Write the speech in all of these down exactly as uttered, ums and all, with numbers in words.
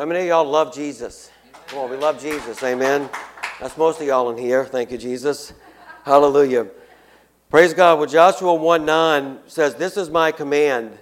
How many of y'all love Jesus? Come on, we love Jesus. Amen. That's most of y'all in here. Thank you, Jesus. Hallelujah. Praise God. Well, Joshua one nine says, "This is my command.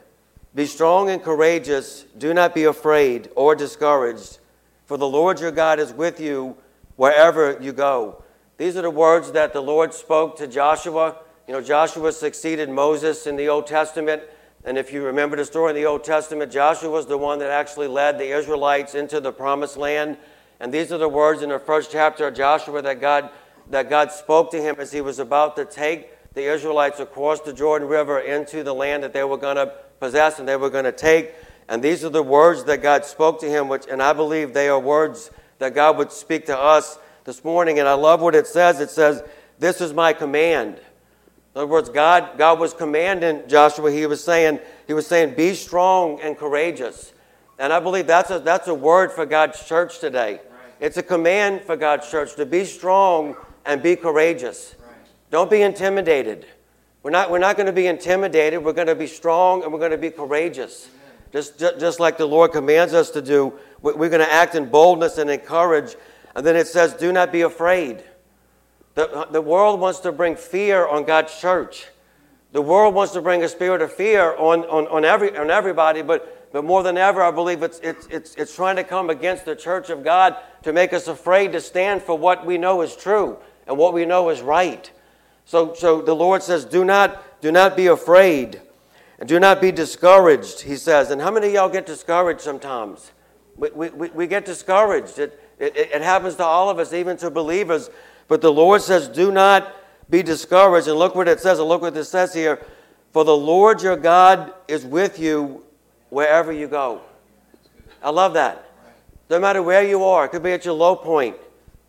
Be strong and courageous. Do not be afraid or discouraged, for the Lord your God is with you wherever you go." These are the words that the Lord spoke to Joshua. You know, Joshua succeeded Moses in the Old Testament. And if you remember the story in the Old Testament, Joshua was the one that actually led the Israelites into the Promised Land. And these are the words in the first chapter of Joshua that God that God spoke to him as he was about to take the Israelites across the Jordan River into the land that they were going to possess and they were going to take. And these are the words that God spoke to him, which, and I believe they are words that God would speak to us this morning. And I love what it says. It says, "This is my command." In other words, God, God was commanding Joshua. He was saying, He was saying, "Be strong and courageous." And I believe that's a that's a word for God's church today. Right. It's a command for God's church to be strong and be courageous. Right. Don't be intimidated. We're not we're not going to be intimidated. We're going to be strong and we're going to be courageous. Just, just just like the Lord commands us to do. We're going to act in boldness and in courage. And then it says, "Do not be afraid." The, the world wants to bring fear on God's church. The world wants to bring a spirit of fear on, on, on, every, on everybody, but, but more than ever, I believe it's, it's, it's, it's trying to come against the church of God to make us afraid to stand for what we know is true and what we know is right. So, so the Lord says, do not, do not be afraid and do not be discouraged, he says. And how many of y'all get discouraged sometimes? We, we, we, we get discouraged. It, it, it happens to all of us, even to believers. But the Lord says, do not be discouraged. And look what it says. And look what this says here. For the Lord your God is with you wherever you go. I love that. No matter where you are. It could be at your low point.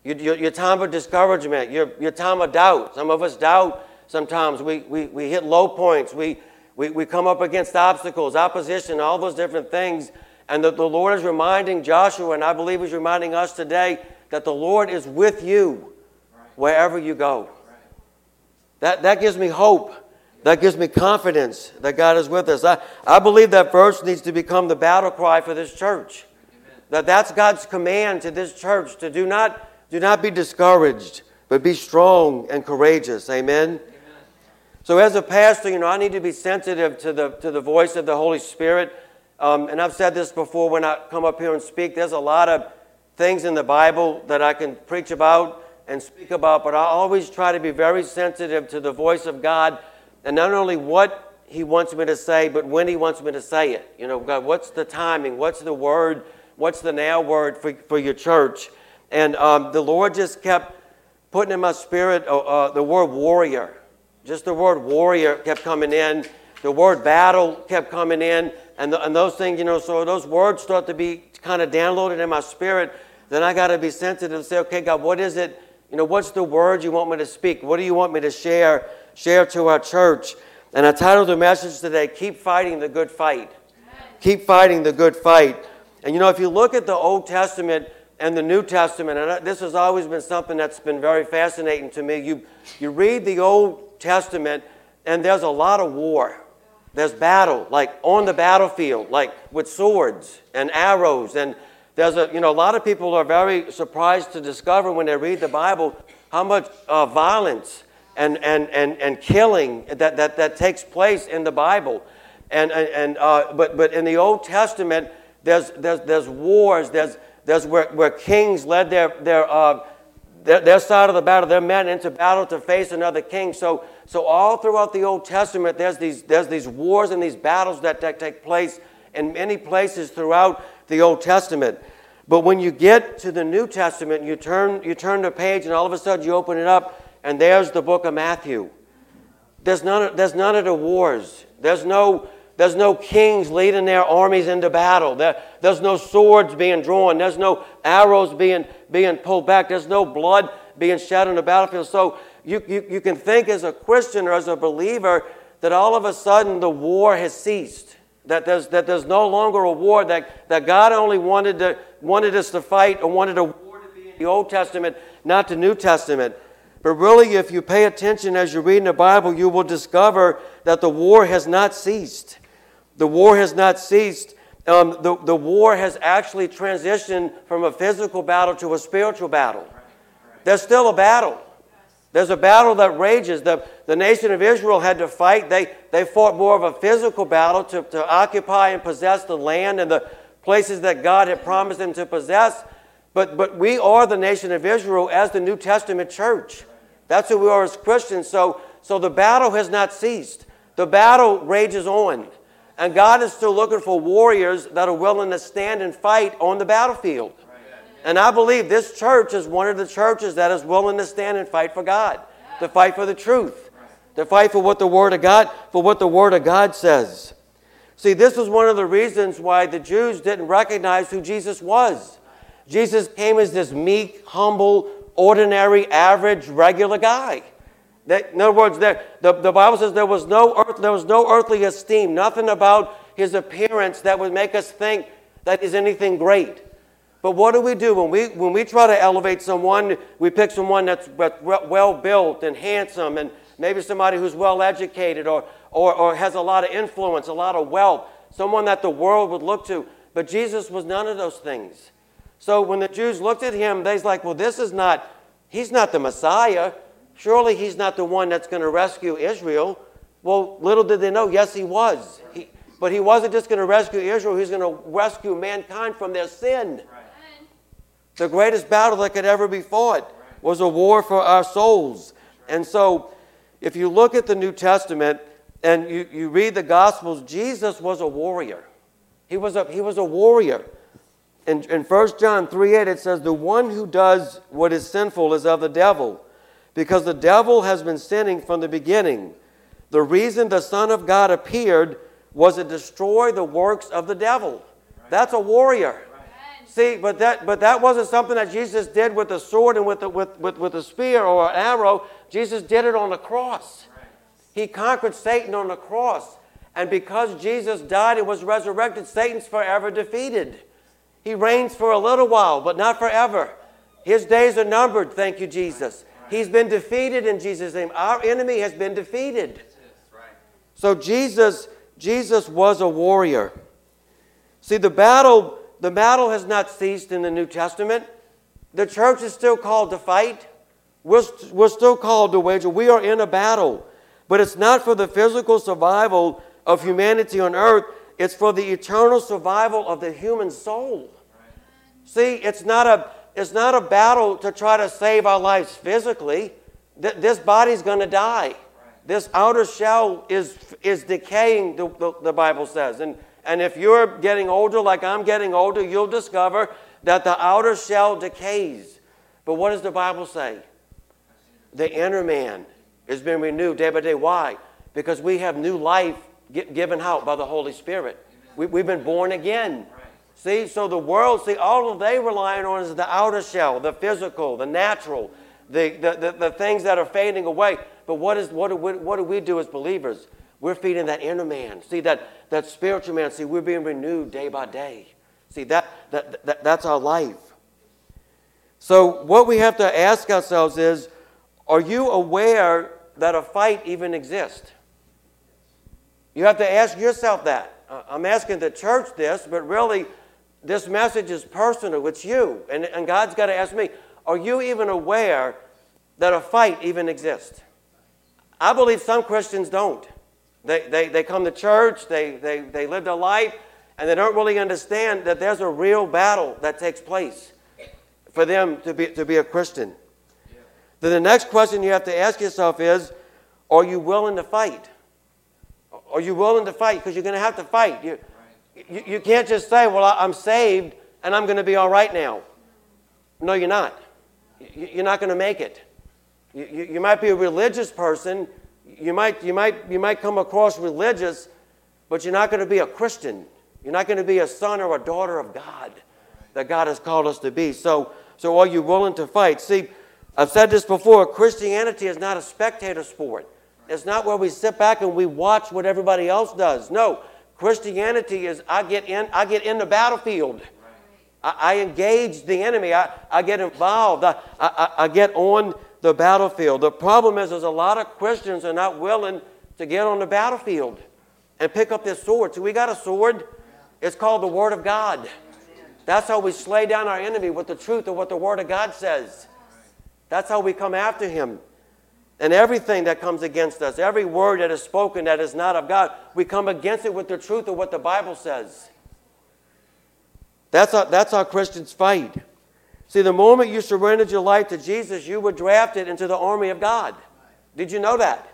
Your, your, your time of discouragement. Your, your time of doubt. Some of us doubt sometimes. We, we, we hit low points. We, we, we come up against obstacles, opposition, all those different things. And that the Lord is reminding Joshua, and I believe He's reminding us today, that the Lord is with you wherever you go. That that gives me hope. That gives me confidence that God is with us. I, I believe that verse needs to become the battle cry for this church. Amen. That that's God's command to this church, to do not do not be discouraged, but be strong and courageous. Amen. Amen. So as a pastor, you know, I need to be sensitive to the to the voice of the Holy Spirit. Um, and I've said this before when I come up here and speak. There's a lot of things in the Bible that I can preach about and speak about, but I always try to be very sensitive to the voice of God, and not only what He wants me to say, but when He wants me to say it. You know, God, what's the timing? What's the word? What's the now word for, for your church? And um, the Lord just kept putting in my spirit uh, uh, the word warrior. Just the word warrior kept coming in. The word battle kept coming in. And, the, and those things, you know, so those words start to be kind of downloaded in my spirit. Then I got to be sensitive and say, okay, God, what is it? You know, what's the word you want me to speak? What do you want me to share, share to our church? And I titled the message today, Keep Fighting the Good Fight. Amen. Keep fighting the good fight. And, you know, if you look at the Old Testament and the New Testament, and this has always been something that's been very fascinating to me. You, you read the Old Testament, and there's a lot of war. There's battle, like on the battlefield, like with swords and arrows and There's a, you know, a lot of people are very surprised to discover when they read the Bible how much uh, violence and, and, and, and killing that, that, that takes place in the Bible. And, and, and uh, but, but in the Old Testament, there's, there's, there's wars, there's, there's where, where kings led their, their, uh, their, their side of the battle, their men into battle to face another king. So, so all throughout the Old Testament, there's these, there's these wars and these battles that, that take place in many places throughout the Old Testament. But when you get to the New Testament, you turn you turn the page and all of a sudden you open it up and there's the book of Matthew. There's none of, there's none of the wars. There's no there's no kings leading their armies into battle. There, there's no swords being drawn. There's no arrows being being pulled back. There's no blood being shed on the battlefield. So you, you, you can think as a Christian or as a believer that all of a sudden the war has ceased. That there's, that there's no longer a war, that, that God only wanted to, wanted us to fight or wanted a war to be in the Old Testament, not the New Testament. But really, if you pay attention as you're reading the Bible, you will discover that the war has not ceased. The war has not ceased. Um, the, the war has actually transitioned from a physical battle to a spiritual battle. There's still a battle. There's a battle that rages. The, the nation of Israel had to fight. They, they fought more of a physical battle to, to occupy and possess the land and the places that God had promised them to possess. But, but we are the nation of Israel as the New Testament church. That's who we are as Christians. So, so the battle has not ceased. The battle rages on. And God is still looking for warriors that are willing to stand and fight on the battlefield. And I believe this church is one of the churches that is willing to stand and fight for God, to fight for the truth, to fight for what the Word of God, for what the Word of God says. See, this is one of the reasons why the Jews didn't recognize who Jesus was. Jesus came as this meek, humble, ordinary, average, regular guy. That, in other words, that the, the Bible says there was no earth, there was no earthly esteem, nothing about his appearance that would make us think that he's anything great. But what do we do when we when we try to elevate someone? We pick someone that's well-built and handsome and maybe somebody who's well-educated or, or, or has a lot of influence, a lot of wealth, someone that the world would look to. But Jesus was none of those things. So when the Jews looked at him, they's like, well, this is not, he's not the Messiah. Surely he's not the one that's going to rescue Israel. Well, little did they know, yes, he was. He, but he wasn't just going to rescue Israel. He's going to rescue mankind from their sin. The greatest battle that could ever be fought was a war for our souls. And so if you look at the New Testament and you, you read the Gospels, Jesus was a warrior. He was a, he was a warrior. In, in First John three eight, it says, "The one who does what is sinful is of the devil, because the devil has been sinning from the beginning. The reason the Son of God appeared was to destroy the works of the devil." That's a warrior. See, but that but that wasn't something that Jesus did with a sword and with a, with, with, with a spear or an arrow. Jesus did it on the cross. He conquered Satan on the cross. And because Jesus died and was resurrected, Satan's forever defeated. He reigns for a little while, but not forever. His days are numbered, thank you, Jesus. He's been defeated in Jesus' name. Our enemy has been defeated. So Jesus, Jesus was a warrior. See, the battle... The battle has not ceased in the New Testament. The church is still called to fight. We're, st- we're still called to wage. We are in a battle. But it's not for the physical survival of humanity on earth. It's for the eternal survival of the human soul. Right. See, it's not a, it's not a battle to try to save our lives physically. Th- this body's going to die. Right. This outer shell is, is decaying, the, the, the Bible says. And And if you're getting older, like I'm getting older, you'll discover that the outer shell decays. But what does the Bible say? The inner man has been renewed day by day. Why? Because we have new life given out by the Holy Spirit. We, we've been born again. See, so the world, see, all they relying on is the outer shell, the physical, the natural, the the, the, the things that are fading away. But what is what do we, what do we do as believers? We're feeding that inner man. See, that, that spiritual man. See, we're being renewed day by day. See, that, that that that's our life. So what we have to ask ourselves is, are you aware that a fight even exists? You have to ask yourself that. I'm asking the church this, but really this message is personal. It's you. And, and God's got to ask me, are you even aware that a fight even exists? I believe some Christians don't. They, they they come to church, they, they, they live their life, and they don't really understand that there's a real battle that takes place for them to be, to be a Christian. Yeah. Then the next question you have to ask yourself is, are you willing to fight? Are you willing to fight? Because you're going to have to fight. You, right. you, you can't just say, well, I'm saved, and I'm going to be all right now. No, you're not. You're not going to make it. You, you, you might be a religious person. You might, you might, you might come across religious, but you're not going to be a Christian. You're not going to be a son or a daughter of God that God has called us to be. So, so are you willing to fight? See, I've said this before, Christianity is not a spectator sport. It's not where we sit back and we watch what everybody else does. No, Christianity is I get in, I get in the battlefield. I, I engage the enemy. I, I get involved. I, I, I get on the battlefield. The problem is there's a lot of Christians are not willing to get on the battlefield and pick up their sword. So we got a sword. It's called the Word of God. That's how we slay down our enemy with the truth of what the Word of God says. That's how we come after him. And everything that comes against us, every word that is spoken that is not of God, we come against it with the truth of what the Bible says. That's how, that's how Christians fight. See, the moment you surrendered your life to Jesus, you were drafted into the army of God. Did you know that?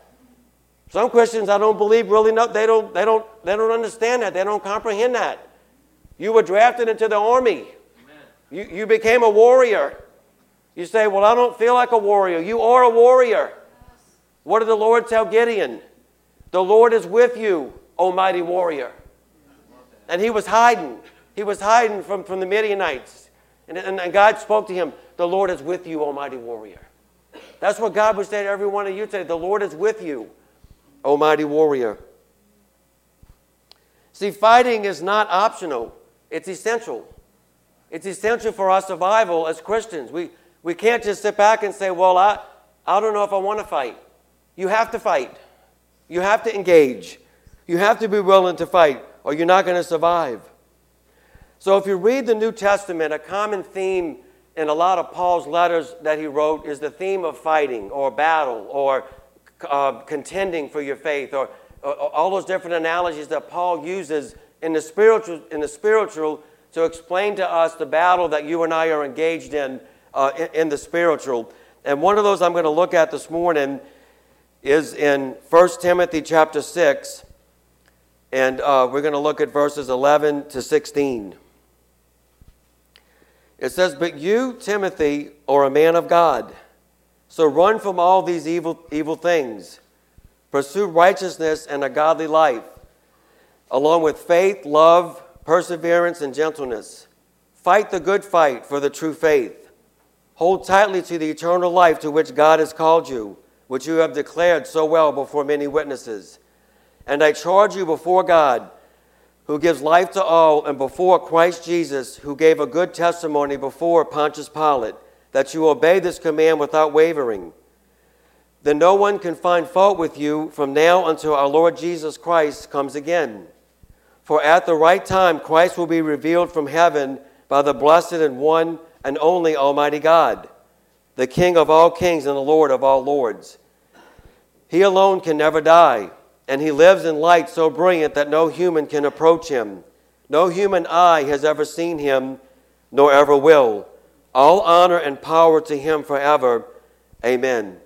Some Christians, I don't believe, really know. They don't, they don't, they don't understand that. They don't comprehend that. You were drafted into the army. You, you became a warrior. You say, well, I don't feel like a warrior. You are a warrior. What did the Lord tell Gideon? The Lord is with you, O mighty warrior. And he was hiding. He was hiding from, from the Midianites. And, and, and God spoke to him, the Lord is with you, O mighty warrior. That's what God would say to every one of you today. The Lord is with you, O mighty warrior. See, fighting is not optional. It's essential. It's essential for our survival as Christians. We We can't just sit back and say, well, I, I don't know if I want to fight. You have to fight. You have to engage. You have to be willing to fight, or you're not going to survive. So if you read the New Testament, a common theme in a lot of Paul's letters that he wrote is the theme of fighting or battle or uh, contending for your faith, or, or, or all those different analogies that Paul uses in the spiritual, in the spiritual to explain to us the battle that you and I are engaged in. Uh, in, in the spiritual. And one of those I'm going to look at this morning is in First Timothy chapter six. And uh, we're going to look at verses eleven to sixteen. It says, but you, Timothy, are a man of God. So run from all these evil, evil things. Pursue righteousness and a godly life, along with faith, love, perseverance, and gentleness. Fight the good fight for the true faith. Hold tightly to the eternal life to which God has called you, which you have declared so well before many witnesses. And I charge you before God, who gives life to all, and before Christ Jesus, who gave a good testimony before Pontius Pilate, that you obey this command without wavering. Then no one can find fault with you from now until our Lord Jesus Christ comes again. For at the right time, Christ will be revealed from heaven by the blessed and one and only Almighty God, the King of all kings and the Lord of all lords. He alone can never die, and he lives in light so brilliant that no human can approach him. No human eye has ever seen him, nor ever will. All honor and power to him forever. Amen.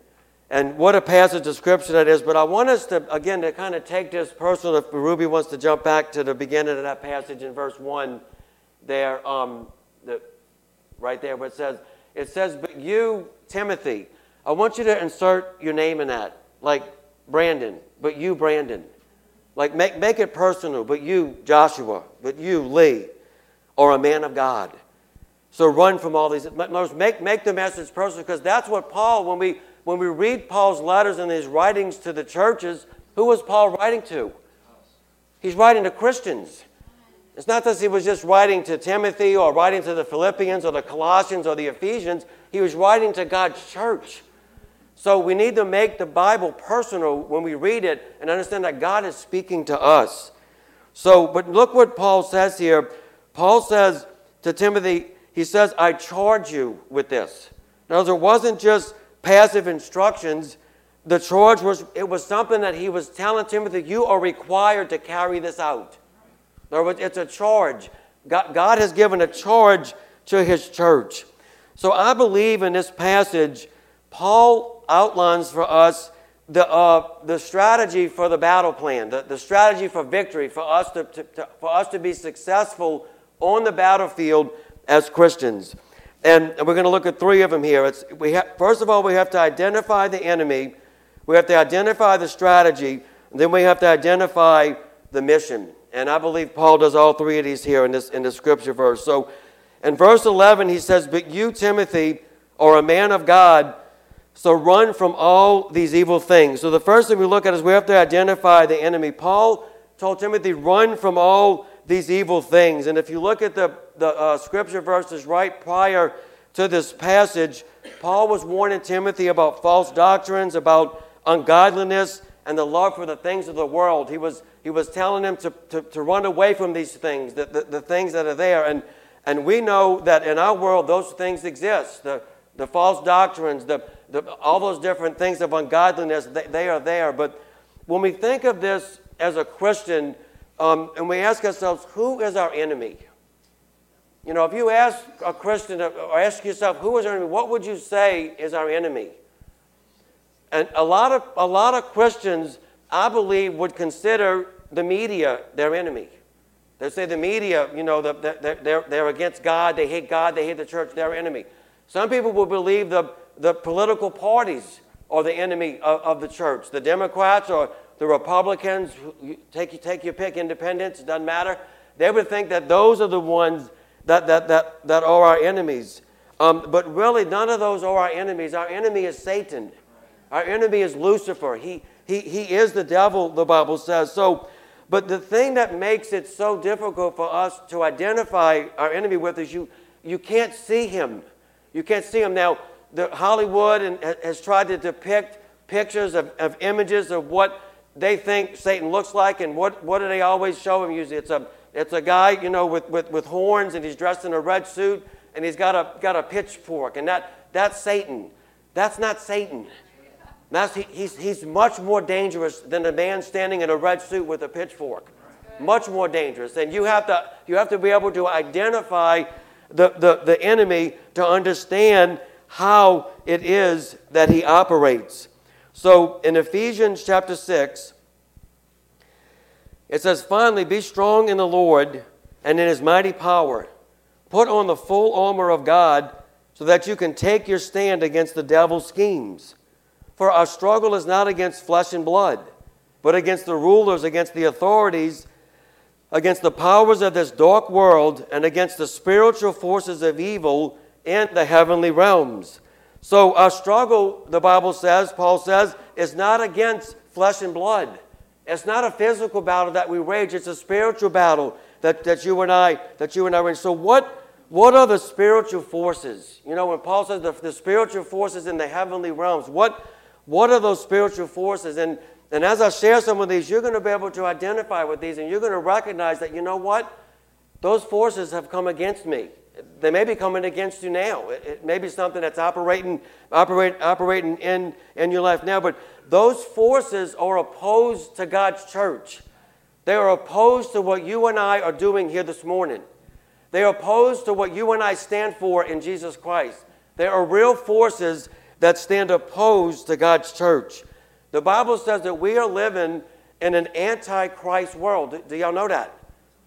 And what a passage of scripture that is, but I want us to, again, to kind of take this personal, if Ruby wants to jump back to the beginning of that passage in verse one there, um, the right there where it says, it says, but you, Timothy. I want you to insert your name in that, like Brandon, but you, Brandon. Like make, make it personal, but you, Joshua, but you, Lee, are a man of God. So run from all these. Make, make the message personal, because that's what Paul, when we, when we read Paul's letters and his writings to the churches, who was Paul writing to? He's writing to Christians. It's not that he was just writing to Timothy or writing to the Philippians or the Colossians or the Ephesians. He was writing to God's church. So we need to make the Bible personal when we read it and understand that God is speaking to us. So, but look what Paul says here. Paul says to Timothy, he says, I charge you with this. Now, there wasn't just passive instructions. The charge was, it was something that he was telling Timothy, you are required to carry this out. It's a charge. God has given a charge to his church. So I believe in this passage, Paul outlines for us the uh, the strategy for the battle plan, the, the strategy for victory, for us to, to, to for us to be successful on the battlefield as Christians. And we're going to look at three of them here. It's, we ha- first of all, we have to identify the enemy. We have to identify the strategy. And then we have to identify the mission. And I believe Paul does all three of these here in this in the scripture verse. So in verse eleven, he says, but you, Timothy, are a man of God, so run from all these evil things. So the first thing we look at is we have to identify the enemy. Paul told Timothy, run from all these evil things. And if you look at the, the uh, scripture verses right prior to this passage, Paul was warning Timothy about false doctrines, about ungodliness, and the love for the things of the world. He was he was telling them to, to, to run away from these things, the, the, the things that are there. And and we know that in our world those things exist. The the false doctrines, the, the all those different things of ungodliness, they, they are there. But when we think of this as a Christian, um, and we ask ourselves, who is our enemy? You know, if you ask a Christian or ask yourself, who is our enemy, what would you say is our enemy? And a lot of a lot of Christians, I believe, would consider the media their enemy. They say the media, you know, the, the, they're, they're against God, they hate God, they hate the church, they're enemy. Some people will believe the, the political parties are the enemy of, of the church. The Democrats or the Republicans, take, take your pick, independents, it doesn't matter. They would think that those are the ones that, that, that, that are our enemies. Um, but really, none of those are our enemies. Our enemy is Satan. Our enemy is Lucifer. He he he is the devil, the Bible says. So, but the thing that makes it so difficult for us to identify our enemy with is you you can't see him. You can't see him. Now, the Hollywood and, has tried to depict pictures of, of images of what they think Satan looks like, and what, what do they always show him? Usually it's a it's a guy, you know, with, with, with horns, and he's dressed in a red suit, and he's got a got a pitchfork, and that that's Satan. That's not Satan. That's, he, he's, he's much more dangerous than a man standing in a red suit with a pitchfork. Much more dangerous. And you have to you have to be able to identify the, the, the enemy to understand how it is that he operates. So in Ephesians chapter six, it says, "Finally, be strong in the Lord and in his mighty power. Put on the full armor of God so that you can take your stand against the devil's schemes. For our struggle is not against flesh and blood, but against the rulers, against the authorities, against the powers of this dark world, and against the spiritual forces of evil in the heavenly realms." So our struggle, the Bible says, Paul says, is not against flesh and blood. It's not a physical battle that we wage. It's a spiritual battle that, that you and I that you and I wage. So what, what are the spiritual forces? You know, when Paul says the, the spiritual forces in the heavenly realms, what What are those spiritual forces? And, and as I share some of these, you're going to be able to identify with these, and you're going to recognize that, you know what? Those forces have come against me. They may be coming against you now. It, it may be something that's operating operate, operating in, in your life now. But those forces are opposed to God's church. They are opposed to what you and I are doing here this morning. They are opposed to what you and I stand for in Jesus Christ. There are real forces that stand opposed to God's church. The Bible says that we are living in an anti-Christ world. Do, do y'all know that?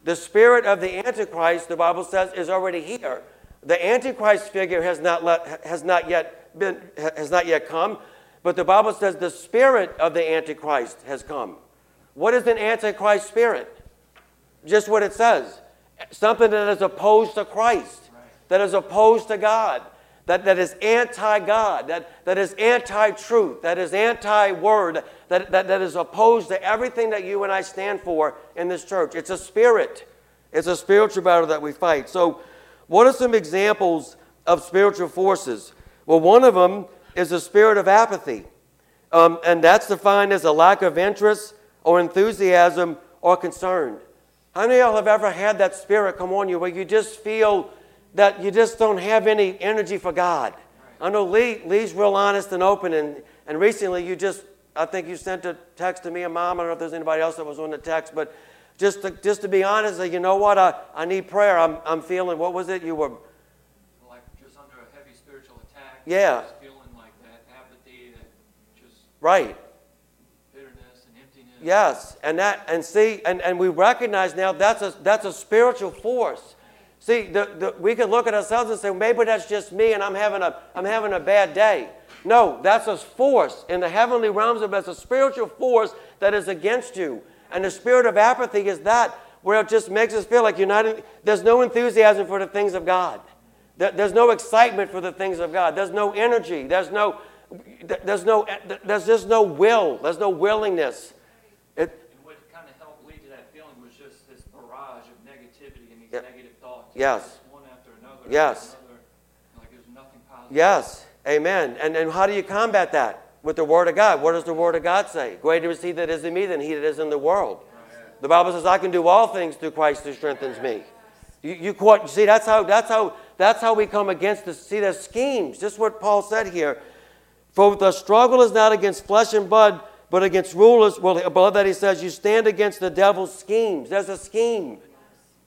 The spirit of the Antichrist, the Bible says, is already here. The Antichrist figure has not let, has not yet been has not yet come, but the Bible says the spirit of the Antichrist has come. What is an Antichrist spirit? Just what it says. Something that is opposed to Christ, that is opposed to God. That, that is anti-God, that, that is anti-truth, that is anti-word, that, that, that is opposed to everything that you and I stand for in this church. It's a spirit. It's a spiritual battle that we fight. So what are some examples of spiritual forces? Well, one of them is the spirit of apathy, um, and that's defined as a lack of interest or enthusiasm or concern. How many of y'all have ever had that spirit come on you where you just feel that you just don't have any energy for God? I know Lee, Lee's real honest and open, and, and recently you just, I think you sent a text to me and Mom. I don't know if there's anybody else that was on the text, but just to, just to be honest, you know what, I, I need prayer. I'm I'm feeling, what was it? You were? Like just under a heavy spiritual attack. Yeah. Just feeling like that apathy, that just. Right. Bitterness and emptiness. Yes, and that, and see, and, and we recognize now that's a that's a spiritual force. See, the, the, we can look at ourselves and say, maybe that's just me and I'm having a I'm having a bad day. No, that's a force in the heavenly realms of us, a spiritual force that is against you. And the spirit of apathy is that where it just makes us feel like you're not, there's no enthusiasm for the things of God. There, there's no excitement for the things of God. There's no energy. There's no there's no there's just no will. There's no willingness. It, and what kind of helped lead to that feeling was just this barrage of negativity and these yeah. negative. Yes. One after another, yes. After another, like there's nothing positive. Yes. Amen. And and how do you combat that? With the Word of God. What does the Word of God say? Greater is he that is in me than he that is in the world. Amen. The Bible says, I can do all things through Christ who strengthens me. You, you quote, see, that's how, that's how, that's how we come against the, see, the schemes. Just what Paul said here. For the struggle is not against flesh and blood, but against rulers. Well, above that he says, you stand against the devil's schemes. There's a scheme.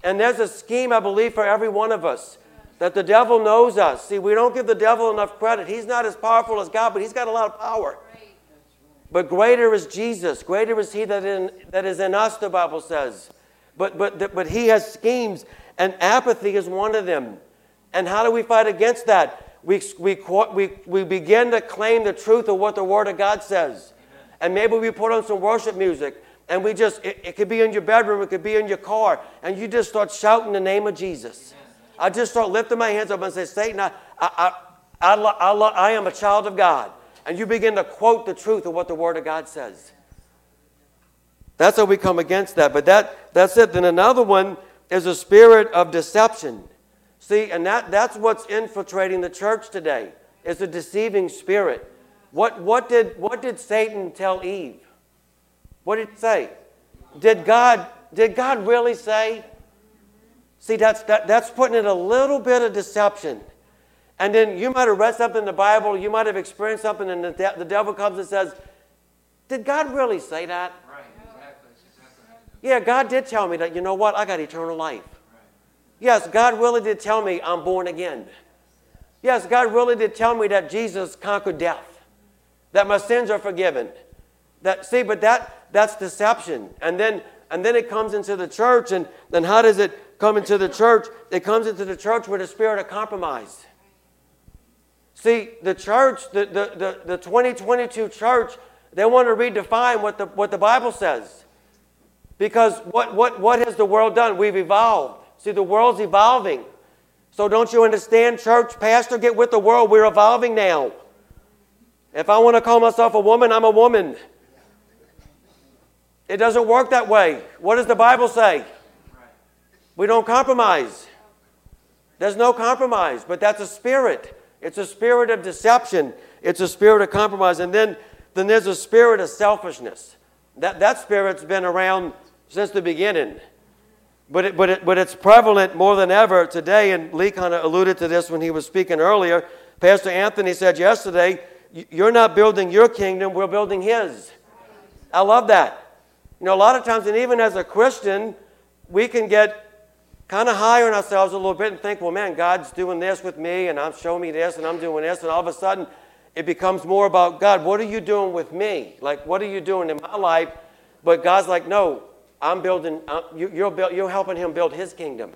And there's a scheme, I believe, for every one of us. That the devil knows us. See, we don't give the devil enough credit. He's not as powerful as God, but he's got a lot of power. But greater is Jesus. Greater is he that, in, that is in us, the Bible says. But, but, but he has schemes, and apathy is one of them. And how do we fight against that? We, we, we, we begin to claim the truth of what the Word of God says. Amen. And maybe we put on some worship music, and we just, it, it could be in your bedroom, it could be in your car, and you just start shouting the name of Jesus. Amen. I just start lifting my hands up and say, Satan, I, I, I, I, I, I am a child of God. And you begin to quote the truth of what the Word of God says. That's how we come against that. But that that's it. Then another one is a spirit of deception. See, and that, that's what's infiltrating the church today. It's a deceiving spirit. What what did what did Satan tell Eve? What did it say? Did God did God really say? See, that's that, that's putting in a little bit of deception. And then you might have read something in the Bible, you might have experienced something, and the, de- the devil comes and says, did God really say that? Right, exactly. Yeah, God did tell me that, you know what, I got eternal life. Right. Yes, God really did tell me I'm born again. Yes, God really did tell me that Jesus conquered death, that my sins are forgiven. That see, but that that's deception. And then and then it comes into the church, and then how does it come into the church? It comes into the church with a spirit of compromise. See, the church, the, the, the, the twenty twenty-two church, they want to redefine what the what the Bible says. Because what, what, what has the world done? We've evolved. See, the world's evolving. So don't you understand, church? Pastor, get with the world. We're evolving now. If I want to call myself a woman, I'm a woman. It doesn't work that way. What does the Bible say? We don't compromise. There's no compromise, but that's a spirit. It's a spirit of deception. It's a spirit of compromise. And then, then there's a spirit of selfishness. That, that spirit's been around since the beginning. But, it, but, it, but it's prevalent more than ever today. And Lee kind of alluded to this when he was speaking earlier. Pastor Anthony said yesterday, you're not building your kingdom, we're building his. I love that. You know, a lot of times, and even as a Christian, we can get kind of higher on ourselves a little bit and think, well, man, God's doing this with me, and I'm showing me this, and I'm doing this, and all of a sudden it becomes more about God. What are you doing with me? Like, what are you doing in my life? But God's like, no, I'm building. I'm, you, you're build, you're helping him build his kingdom.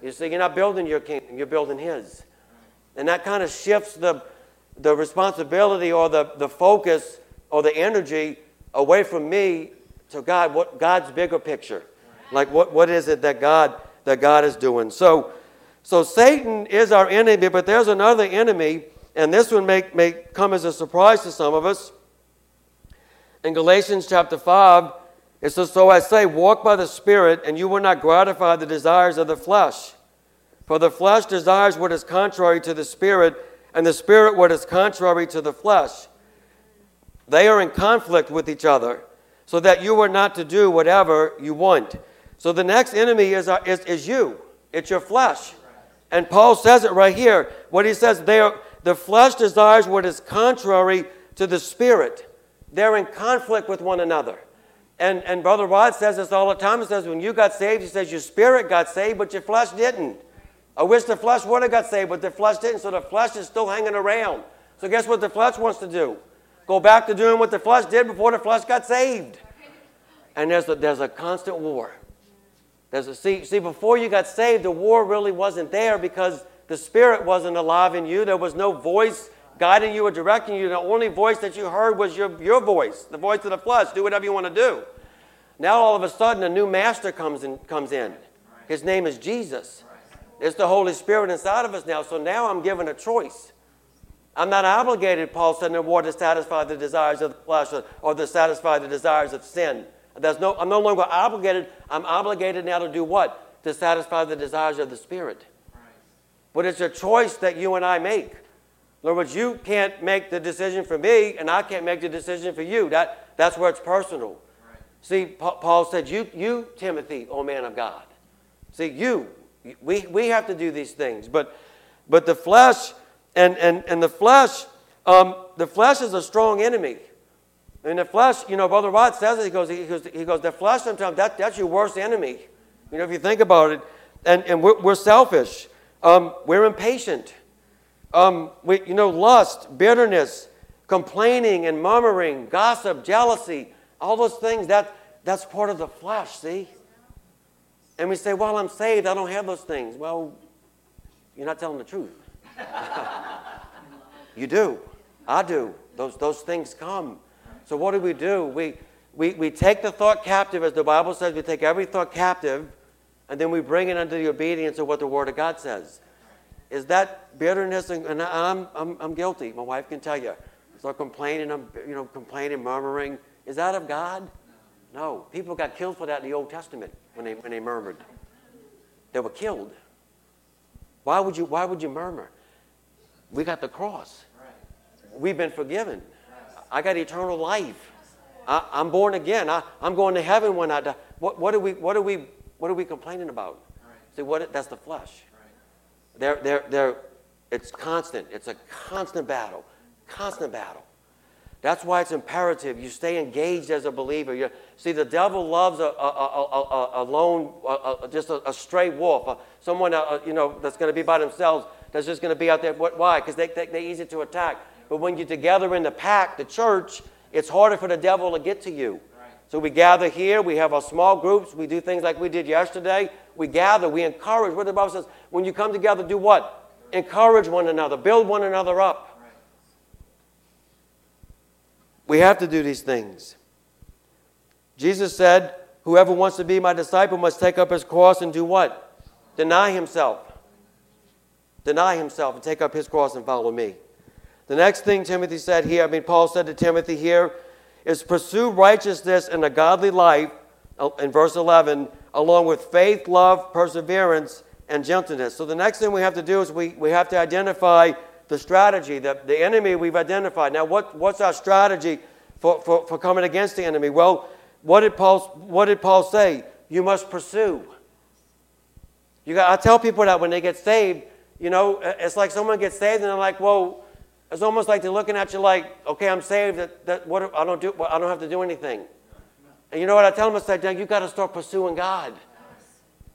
You see, you're not building your kingdom; you're building his, and that kind of shifts the the responsibility or the the focus or the energy away from me to God. What God's bigger picture? Like, what what is it that God? that God is doing. So so Satan is our enemy, but there's another enemy, and this one may, may come as a surprise to some of us. In Galatians chapter five, it says, so I say, walk by the Spirit, and you will not gratify the desires of the flesh. For the flesh desires what is contrary to the Spirit, and the Spirit what is contrary to the flesh. They are in conflict with each other, so that you are not to do whatever you want. So the next enemy is, our, is is you. It's your flesh. And Paul says it right here. What he says, they are, the flesh desires what is contrary to the Spirit. They're in conflict with one another. And and Brother Rod says this all the time. He says, when you got saved, he says, your spirit got saved, but your flesh didn't. I wish the flesh would have got saved, but the flesh didn't. So the flesh is still hanging around. So guess what the flesh wants to do? Go back to doing what the flesh did before the flesh got saved. And there's a, there's a constant war. There's a, see, see, before you got saved, the war really wasn't there because the Spirit wasn't alive in you. There was no voice guiding you or directing you. The only voice that you heard was your, your voice, the voice of the flesh. Do whatever you want to do. Now all of a sudden, a new master comes in. Comes in. His name is Jesus. It's the Holy Spirit inside of us now. So now I'm given a choice. I'm not obligated, Paul said in the war, to satisfy the desires of the flesh or, or to satisfy the desires of sin. There's no, I'm no longer obligated. I'm obligated now to do what? To satisfy the desires of the Spirit. Right. But it's a choice that you and I make. In other words, you can't make the decision for me, and I can't make the decision for you. That, that's where it's personal. Right. See, Paul said, you, you, Timothy, O man of God. See, you, we, we have to do these things. But but the flesh, and, and, and the flesh, um, the flesh is a strong enemy. And the flesh, you know, Brother Rod says it, he goes, he goes, he goes the flesh sometimes, that, that's your worst enemy. You know, if you think about it, and, and we're, we're selfish. Um, we're impatient. Um, we, you know, lust, bitterness, complaining and murmuring, gossip, jealousy, all those things, that, that's part of the flesh, see? And we say, well, I'm saved, I don't have those things. Well, you're not telling the truth. You do. I do. Those, those things come. So what do we do? We, we we take the thought captive, as the Bible says, we take every thought captive, and then we bring it under the obedience of what the Word of God says. Is that bitterness? And, and I'm, I'm I'm guilty. My wife can tell you. So complaining, I'm you know complaining, murmuring. Is that of God? No. People got killed for that in the Old Testament when they when they murmured. They were killed. Why would you Why would you murmur? We got the cross. We've been forgiven. I got eternal life. I, I'm born again. I, I'm going to heaven when I die. What, what are we? What are we? What are we complaining about? Right. See, what? That's the flesh. Right. They're, they're, they're, it's constant. It's a constant battle. Constant battle. That's why it's imperative you stay engaged as a believer. You see, the devil loves a a a, a, a lone, a, a, just a, a stray wolf, a, someone a, you know that's going to be by themselves. That's just going to be out there. What? Why? Because they, they they're easy to attack. But when you're together in the pack, the church, it's harder for the devil to get to you. Right. So we gather here. We have our small groups. We do things like we did yesterday. We gather. We encourage. What the Bible says, when you come together, do what? Encourage one another. Build one another up. Right. We have to do these things. Jesus said, whoever wants to be my disciple must take up his cross and do what? Deny himself. Deny himself and take up his cross and follow me. The next thing Timothy said here, I mean, Paul said to Timothy here, is pursue righteousness and a godly life, in verse eleven, along with faith, love, perseverance, and gentleness. So the next thing we have to do is we, we have to identify the strategy, the, the enemy we've identified. Now, what, what's our strategy for, for, for coming against the enemy? Well, what did Paul, what did Paul say? You must pursue. You got, I tell people that when they get saved, you know, it's like someone gets saved and they're like, whoa. It's almost like they're looking at you like, okay, I'm saved. That, that what I don't do, I don't have to do anything. And you know what I tell them? I said, you got to start pursuing God.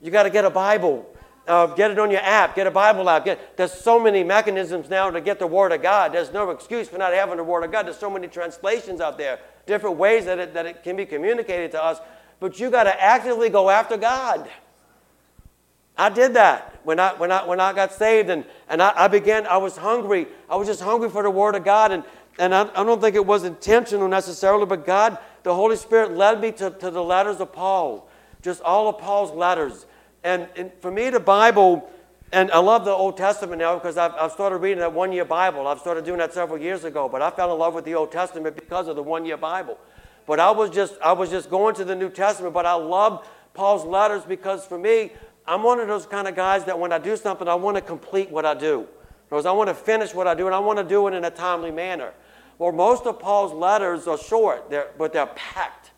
You got to get a Bible, uh, get it on your app, get a Bible app. Get, there's so many mechanisms now to get the Word of God. There's no excuse for not having the Word of God. There's so many translations out there, different ways that it that it can be communicated to us. But you got to actively go after God. I did that when I when I when I got saved and, and I, I began, I was hungry. I was just hungry for the Word of God, and, and I, I don't think it was intentional necessarily, but God, the Holy Spirit led me to, to the letters of Paul, just all of Paul's letters. And, and for me, the Bible, and I love the Old Testament now because I've, I've started reading that one-year Bible. I've started doing that several years ago, but I fell in love with the Old Testament because of the one-year Bible. But I was just I was just going to the New Testament, but I loved Paul's letters because for me, I'm one of those kind of guys that when I do something, I want to complete what I do. Because I want to finish what I do, and I want to do it in a timely manner. Well, most of Paul's letters are short, they're, but they're packed.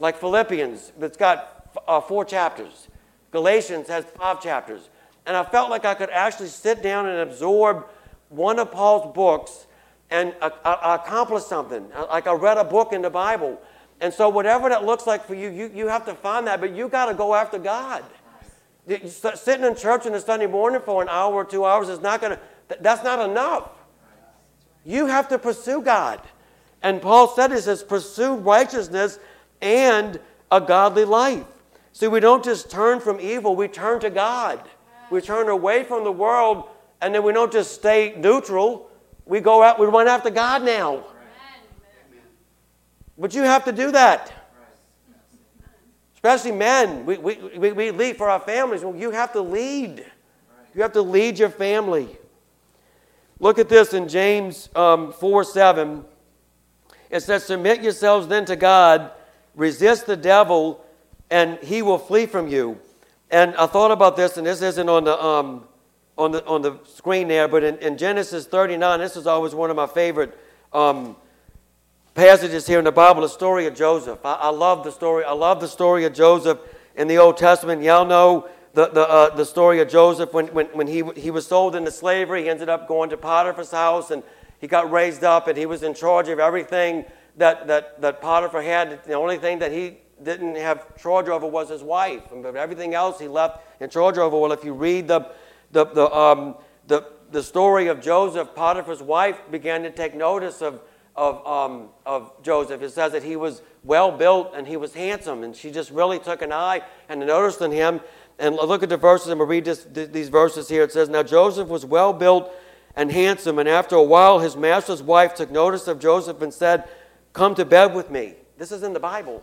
Like Philippians, it's got uh, four chapters. Galatians has five chapters. And I felt like I could actually sit down and absorb one of Paul's books and uh, uh, accomplish something. Like I read a book in the Bible. And so whatever that looks like for you, you, you have to find that, but you got to go after God. Sitting in church on a Sunday morning for an hour or two hours is not going to, that's not enough. You have to pursue God. And Paul said, he says, pursue righteousness and a godly life. See, we don't just turn from evil, we turn to God. We turn away from the world, and then we don't just stay neutral. We go out, we run after God now. Amen. But you have to do that. Especially men, we, we, we, we lead for our families. Well, you have to lead. You have to lead your family. Look at this in James um, four seven. It says, submit yourselves then to God, resist the devil, and he will flee from you. And I thought about this, and this isn't on the um, on the on the screen there, but in, in Genesis thirty-nine, this is always one of my favorite um, passages here in the Bible, the story of Joseph. I, I love the story. I love the story of Joseph in the Old Testament. Y'all know the the, uh, the story of Joseph when when when he he was sold into slavery. He ended up going to Potiphar's house, and he got raised up, and he was in charge of everything that that that Potiphar had. The only thing that he didn't have charge over was his wife, but everything else he left in charge over. Well, if you read the the the um the the story of Joseph, Potiphar's wife began to take notice of of um of Joseph. It says that he was well built and he was handsome, and she just really took an eye and noticed in him. And look at the verses. I'm gonna read this, th- these verses here. It says, "Now Joseph was well built and handsome, and after a while his master's wife took notice of Joseph and said, 'Come to bed with me.'" This is in the Bible.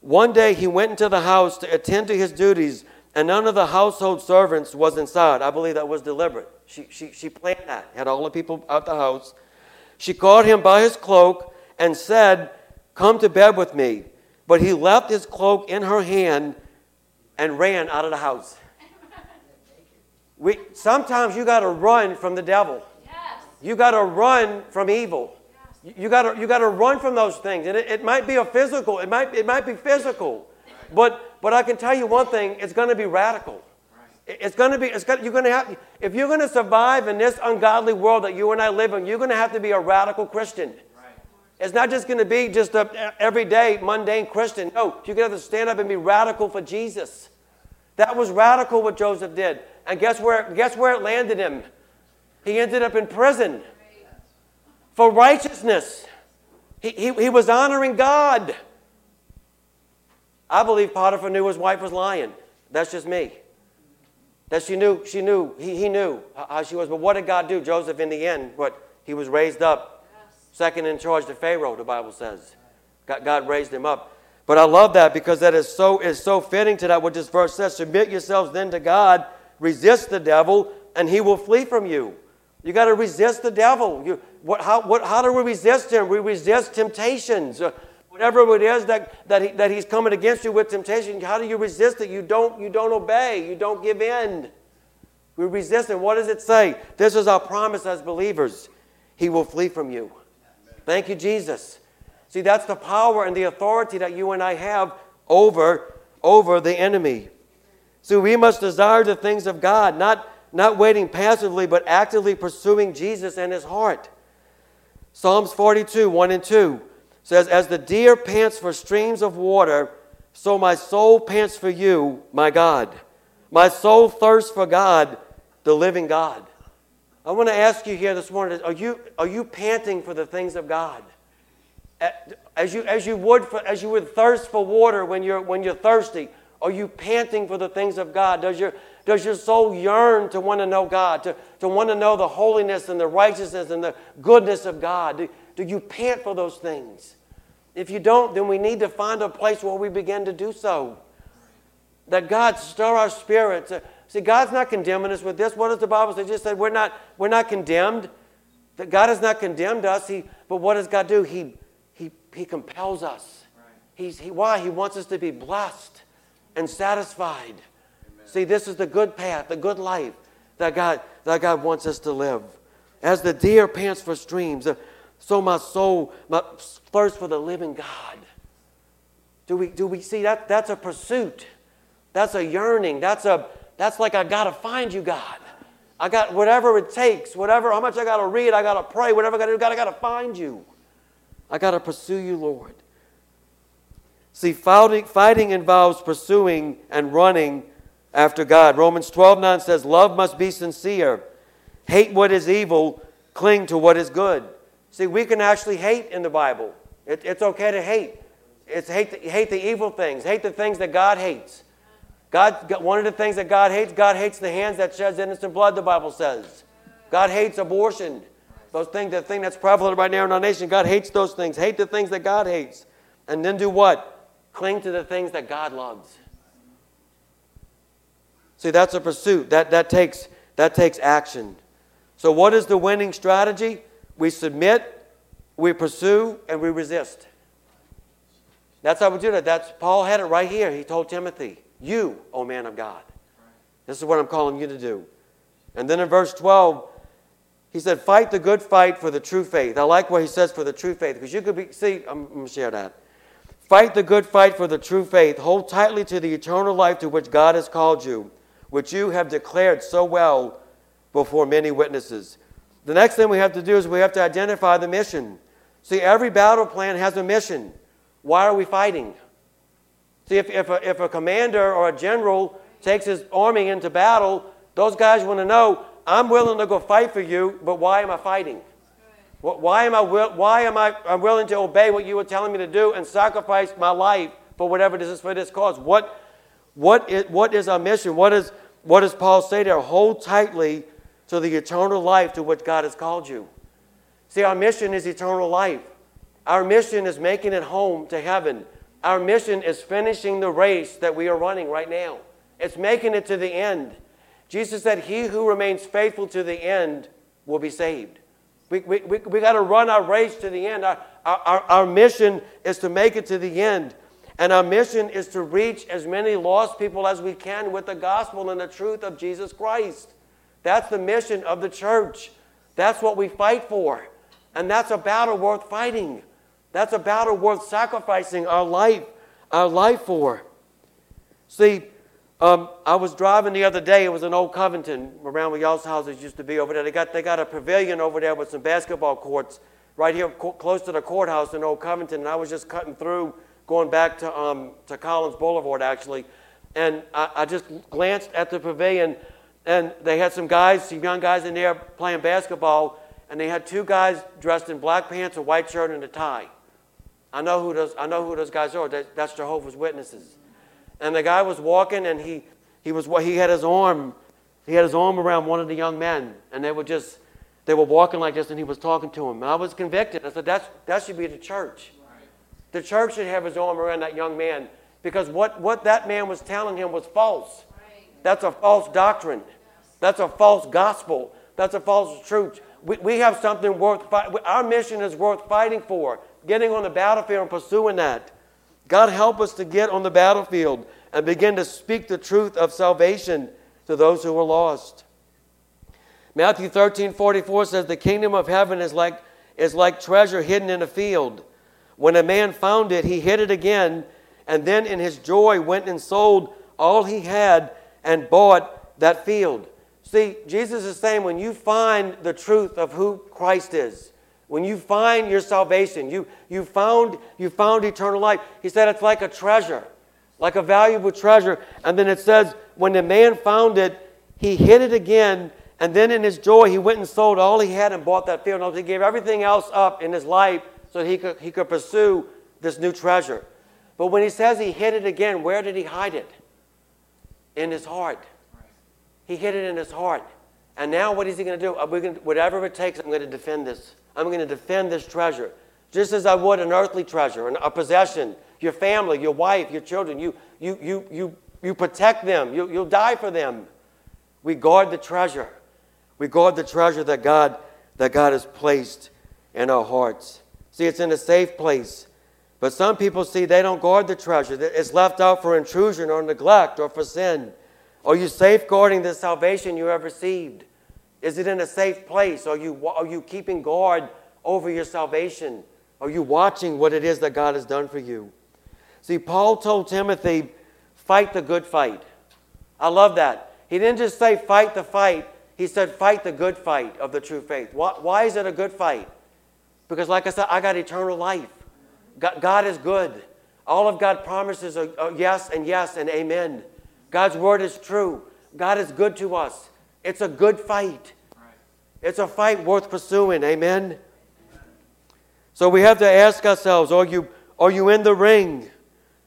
One day he went into the house to attend to his duties, and none of the household servants was inside." I believe that was deliberate. She she she planned that, had all the people out the house. "She caught him by his cloak and said, 'Come to bed with me.' But he left his cloak in her hand and ran out of the house." We sometimes you got to run from the devil. Yes. You got to run from evil. You gotta you gotta run from those things, and it, it might be a physical, it might it might be physical, right. but but I can tell you one thing: it's gonna be radical. Right. It's gonna be it's gonna, you're gonna have if you're gonna survive in this ungodly world that you and I live in, you're gonna have to be a radical Christian. Right. It's not just gonna be just a everyday mundane Christian. No, you're gonna have to stand up and be radical for Jesus. That was radical what Joseph did, and guess where guess where it landed him? He ended up in prison. For righteousness. He, he, he was honoring God. I believe Potiphar knew his wife was lying. That's just me. That she knew, she knew, he, he knew how she was. But what did God do? Joseph, in the end, what? He was raised up. Yes. Second in charge to Pharaoh, the Bible says. God, God raised him up. But I love that because that is so, is so fitting to that what this verse says. "Submit yourselves then to God, resist the devil, and he will flee from you." You got to resist the devil. You, what, how, what, how do we resist him? We resist temptations. Whatever it is that, that, he, that he's coming against you with temptation, how do you resist it? You don't, you don't obey. You don't give in. We resist it. What does it say? This is our promise as believers. He will flee from you. Thank you, Jesus. See, that's the power and the authority that you and I have over, over the enemy. So we must desire the things of God, not... Not waiting passively, but actively pursuing Jesus and his heart. Psalms forty-two, one and two says, "As the deer pants for streams of water, so my soul pants for you, my God. My soul thirsts for God, the living God." I want to ask you here this morning, are you, are you panting for the things of God? As you, as you would for, as you would thirst for water when you're, when you're thirsty, are you panting for the things of God? Does your Does your soul yearn to want to know God, to, to want to know the holiness and the righteousness and the goodness of God? Do, do you pant for those things? If you don't, then we need to find a place where we begin to do so. That God stir our spirits. See, God's not condemning us with this. What does the Bible say? It just said we're not, we're not condemned. That God has not condemned us. He, but what does God do? He, he, he compels us. He's, he, why? He wants us to be blessed and satisfied. See, this is the good path, the good life that God, that God wants us to live. As the deer pants for streams, so my soul my thirsts for the living God. Do we do we see that? That's a pursuit. That's a yearning. That's a that's like I gotta find you, God. I got whatever it takes, whatever how much I gotta read, I gotta pray, whatever I gotta do, God, I gotta find you. I gotta pursue you, Lord. See, fighting, fighting involves pursuing and running after God. Romans twelve nine says, "Love must be sincere. Hate what is evil. Cling to what is good." See, we can actually hate in the Bible. It, it's okay to hate. It's hate the, hate the evil things. Hate the things that God hates. God, one of the things that God hates, God hates the hands that sheds innocent blood, the Bible says. God hates abortion. Those things, the thing that's prevalent right now in our nation, God hates those things. Hate the things that God hates. And then do what? Cling to the things that God loves. See, that's a pursuit. That, that, takes, that takes action. So what is the winning strategy? We submit, we pursue, and we resist. That's how we do that. That's, Paul had it right here. He told Timothy, you, O man of God. This is what I'm calling you to do. And then in verse twelve, he said, fight the good fight for the true faith. I like what he says for the true faith, because you could be, see, I'm, I'm going to share that. Fight the good fight for the true faith. Hold tightly to the eternal life to which God has called you, which you have declared so well before many witnesses. The next thing we have to do is we have to identify the mission. See, every battle plan has a mission. Why are we fighting? See, if, if, a, if a commander or a general takes his army into battle, those guys want to know, I'm willing to go fight for you, but why am I fighting? Why am I, why am I I'm willing to obey what you were telling me to do and sacrifice my life for whatever this is for this cause? What, what, is, what is our mission? What, is, what does Paul say there? Hold tightly to the eternal life to which God has called you. See, our mission is eternal life. Our mission is making it home to heaven. Our mission is finishing the race that we are running right now. It's making it to the end. Jesus said, he who remains faithful to the end will be saved. We, we, we, we got to run our race to the end. Our, our, our mission is to make it to the end. And our mission is to reach as many lost people as we can with the gospel and the truth of Jesus Christ. That's the mission of the church. That's what we fight for. And that's a battle worth fighting. That's a battle worth sacrificing our life, our life for. See, um, I was driving the other day. It was in Old Covington, around where y'all's houses used to be over there. They got they got a pavilion over there with some basketball courts right here co- close to the courthouse in Old Covington. And I was just cutting through, going back to um, to Collins Boulevard actually, and I, I just glanced at the pavilion, and they had some guys, some young guys in there playing basketball, and they had two guys dressed in black pants, a white shirt, and a tie. I know who those, I know who those guys are. That's Jehovah's Witnesses. And the guy was walking, and he he was he had his arm he had his arm around one of the young men, and they were just they were walking like this, and he was talking to him. And I was convicted. I said that's that should be the church. Right. The church should have his arm around that young man, because what, what that man was telling him was false. Right. That's a false doctrine. Yes. That's a false gospel. That's a false truth. We we have something worth fight. Our mission is worth fighting for. Getting on the battlefield and pursuing that. God help us to get on the battlefield and begin to speak the truth of salvation to those who are lost. Matthew thirteen forty-four says, the kingdom of heaven is like, is like treasure hidden in a field. When a man found it, he hid it again, and then in his joy went and sold all he had and bought that field. See, Jesus is saying when you find the truth of who Christ is, when you find your salvation, you, you, found, you found eternal life. He said it's like a treasure, like a valuable treasure. And then it says, when the man found it, he hid it again. And then in his joy, he went and sold all he had and bought that field. He gave everything else up in his life so that he could, he could pursue this new treasure. But when he says he hid it again, where did he hide it? In his heart. He hid it in his heart. And now what is he going to do? We're going to, whatever it takes, I'm going to defend this. I'm going to defend this treasure, just as I would an earthly treasure, a possession, your family, your wife, your children. You, you, you, you, you protect them. You, you'll die for them. We guard the treasure. We guard the treasure that God, that God has placed in our hearts. See, it's in a safe place. But some people, see, they don't guard the treasure. It's left out for intrusion or neglect or for sin. Are you safeguarding the salvation you have received? Is it in a safe place? Are you, are you keeping guard over your salvation? Are you watching what it is that God has done for you? See, Paul told Timothy, fight the good fight. I love that. He didn't just say fight the fight. He said fight the good fight of the true faith. Why, why is it a good fight? Because like I said, I got eternal life. God, God is good. All of God's promises are, are yes and yes and amen. God's word is true. God is good to us. It's a good fight. It's a fight worth pursuing. Amen? So we have to ask ourselves, are you, are you in the ring?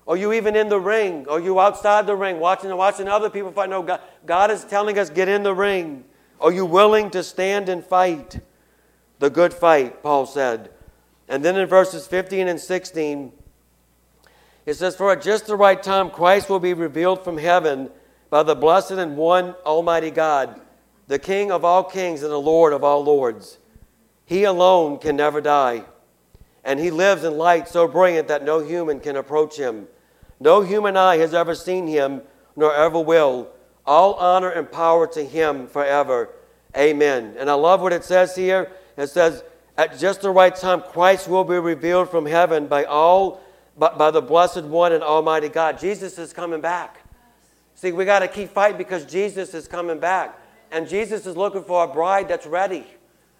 Are you even in the ring? Are you outside the ring watching, watching other people fight? No, God, God is telling us, get in the ring. Are you willing to stand and fight? the good fight, Paul said. And then in verses fifteen and sixteen, it says, for at just the right time, Christ will be revealed from heaven by the blessed and one Almighty God, the King of all kings and the Lord of all lords. He alone can never die, and he lives in light so brilliant that no human can approach him. No human eye has ever seen him, nor ever will. All honor and power to him forever. Amen. And I love what it says here. It says, at just the right time, Christ will be revealed from heaven by all, by, by the blessed one and Almighty God. Jesus is coming back. See, we got to keep fighting because Jesus is coming back. And Jesus is looking for a bride that's ready.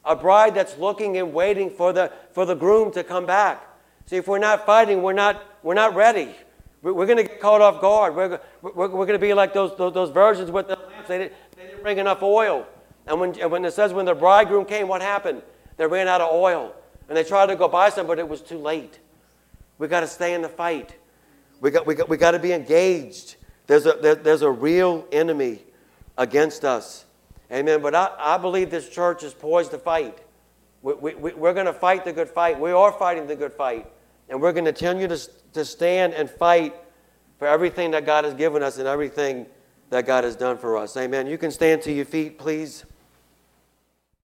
A bride that's looking and waiting for the for the groom to come back. See, if we're not fighting, we're not we're not ready. We're, we're going to get caught off guard. We're we're, we're going to be like those those, those virgins with the lamps. They didn't, they didn't bring enough oil. And when when it says when the bridegroom came, what happened? They ran out of oil, and they tried to go buy some, but it was too late. We got to stay in the fight. We got we got we got to be engaged. There's a there, there's a real enemy against us. Amen. But I, I believe this church is poised to fight. We, we, we, we're going to fight the good fight. We are fighting the good fight. And we're going to continue to, to stand and fight for everything that God has given us and everything that God has done for us. Amen. You can stand to your feet, please.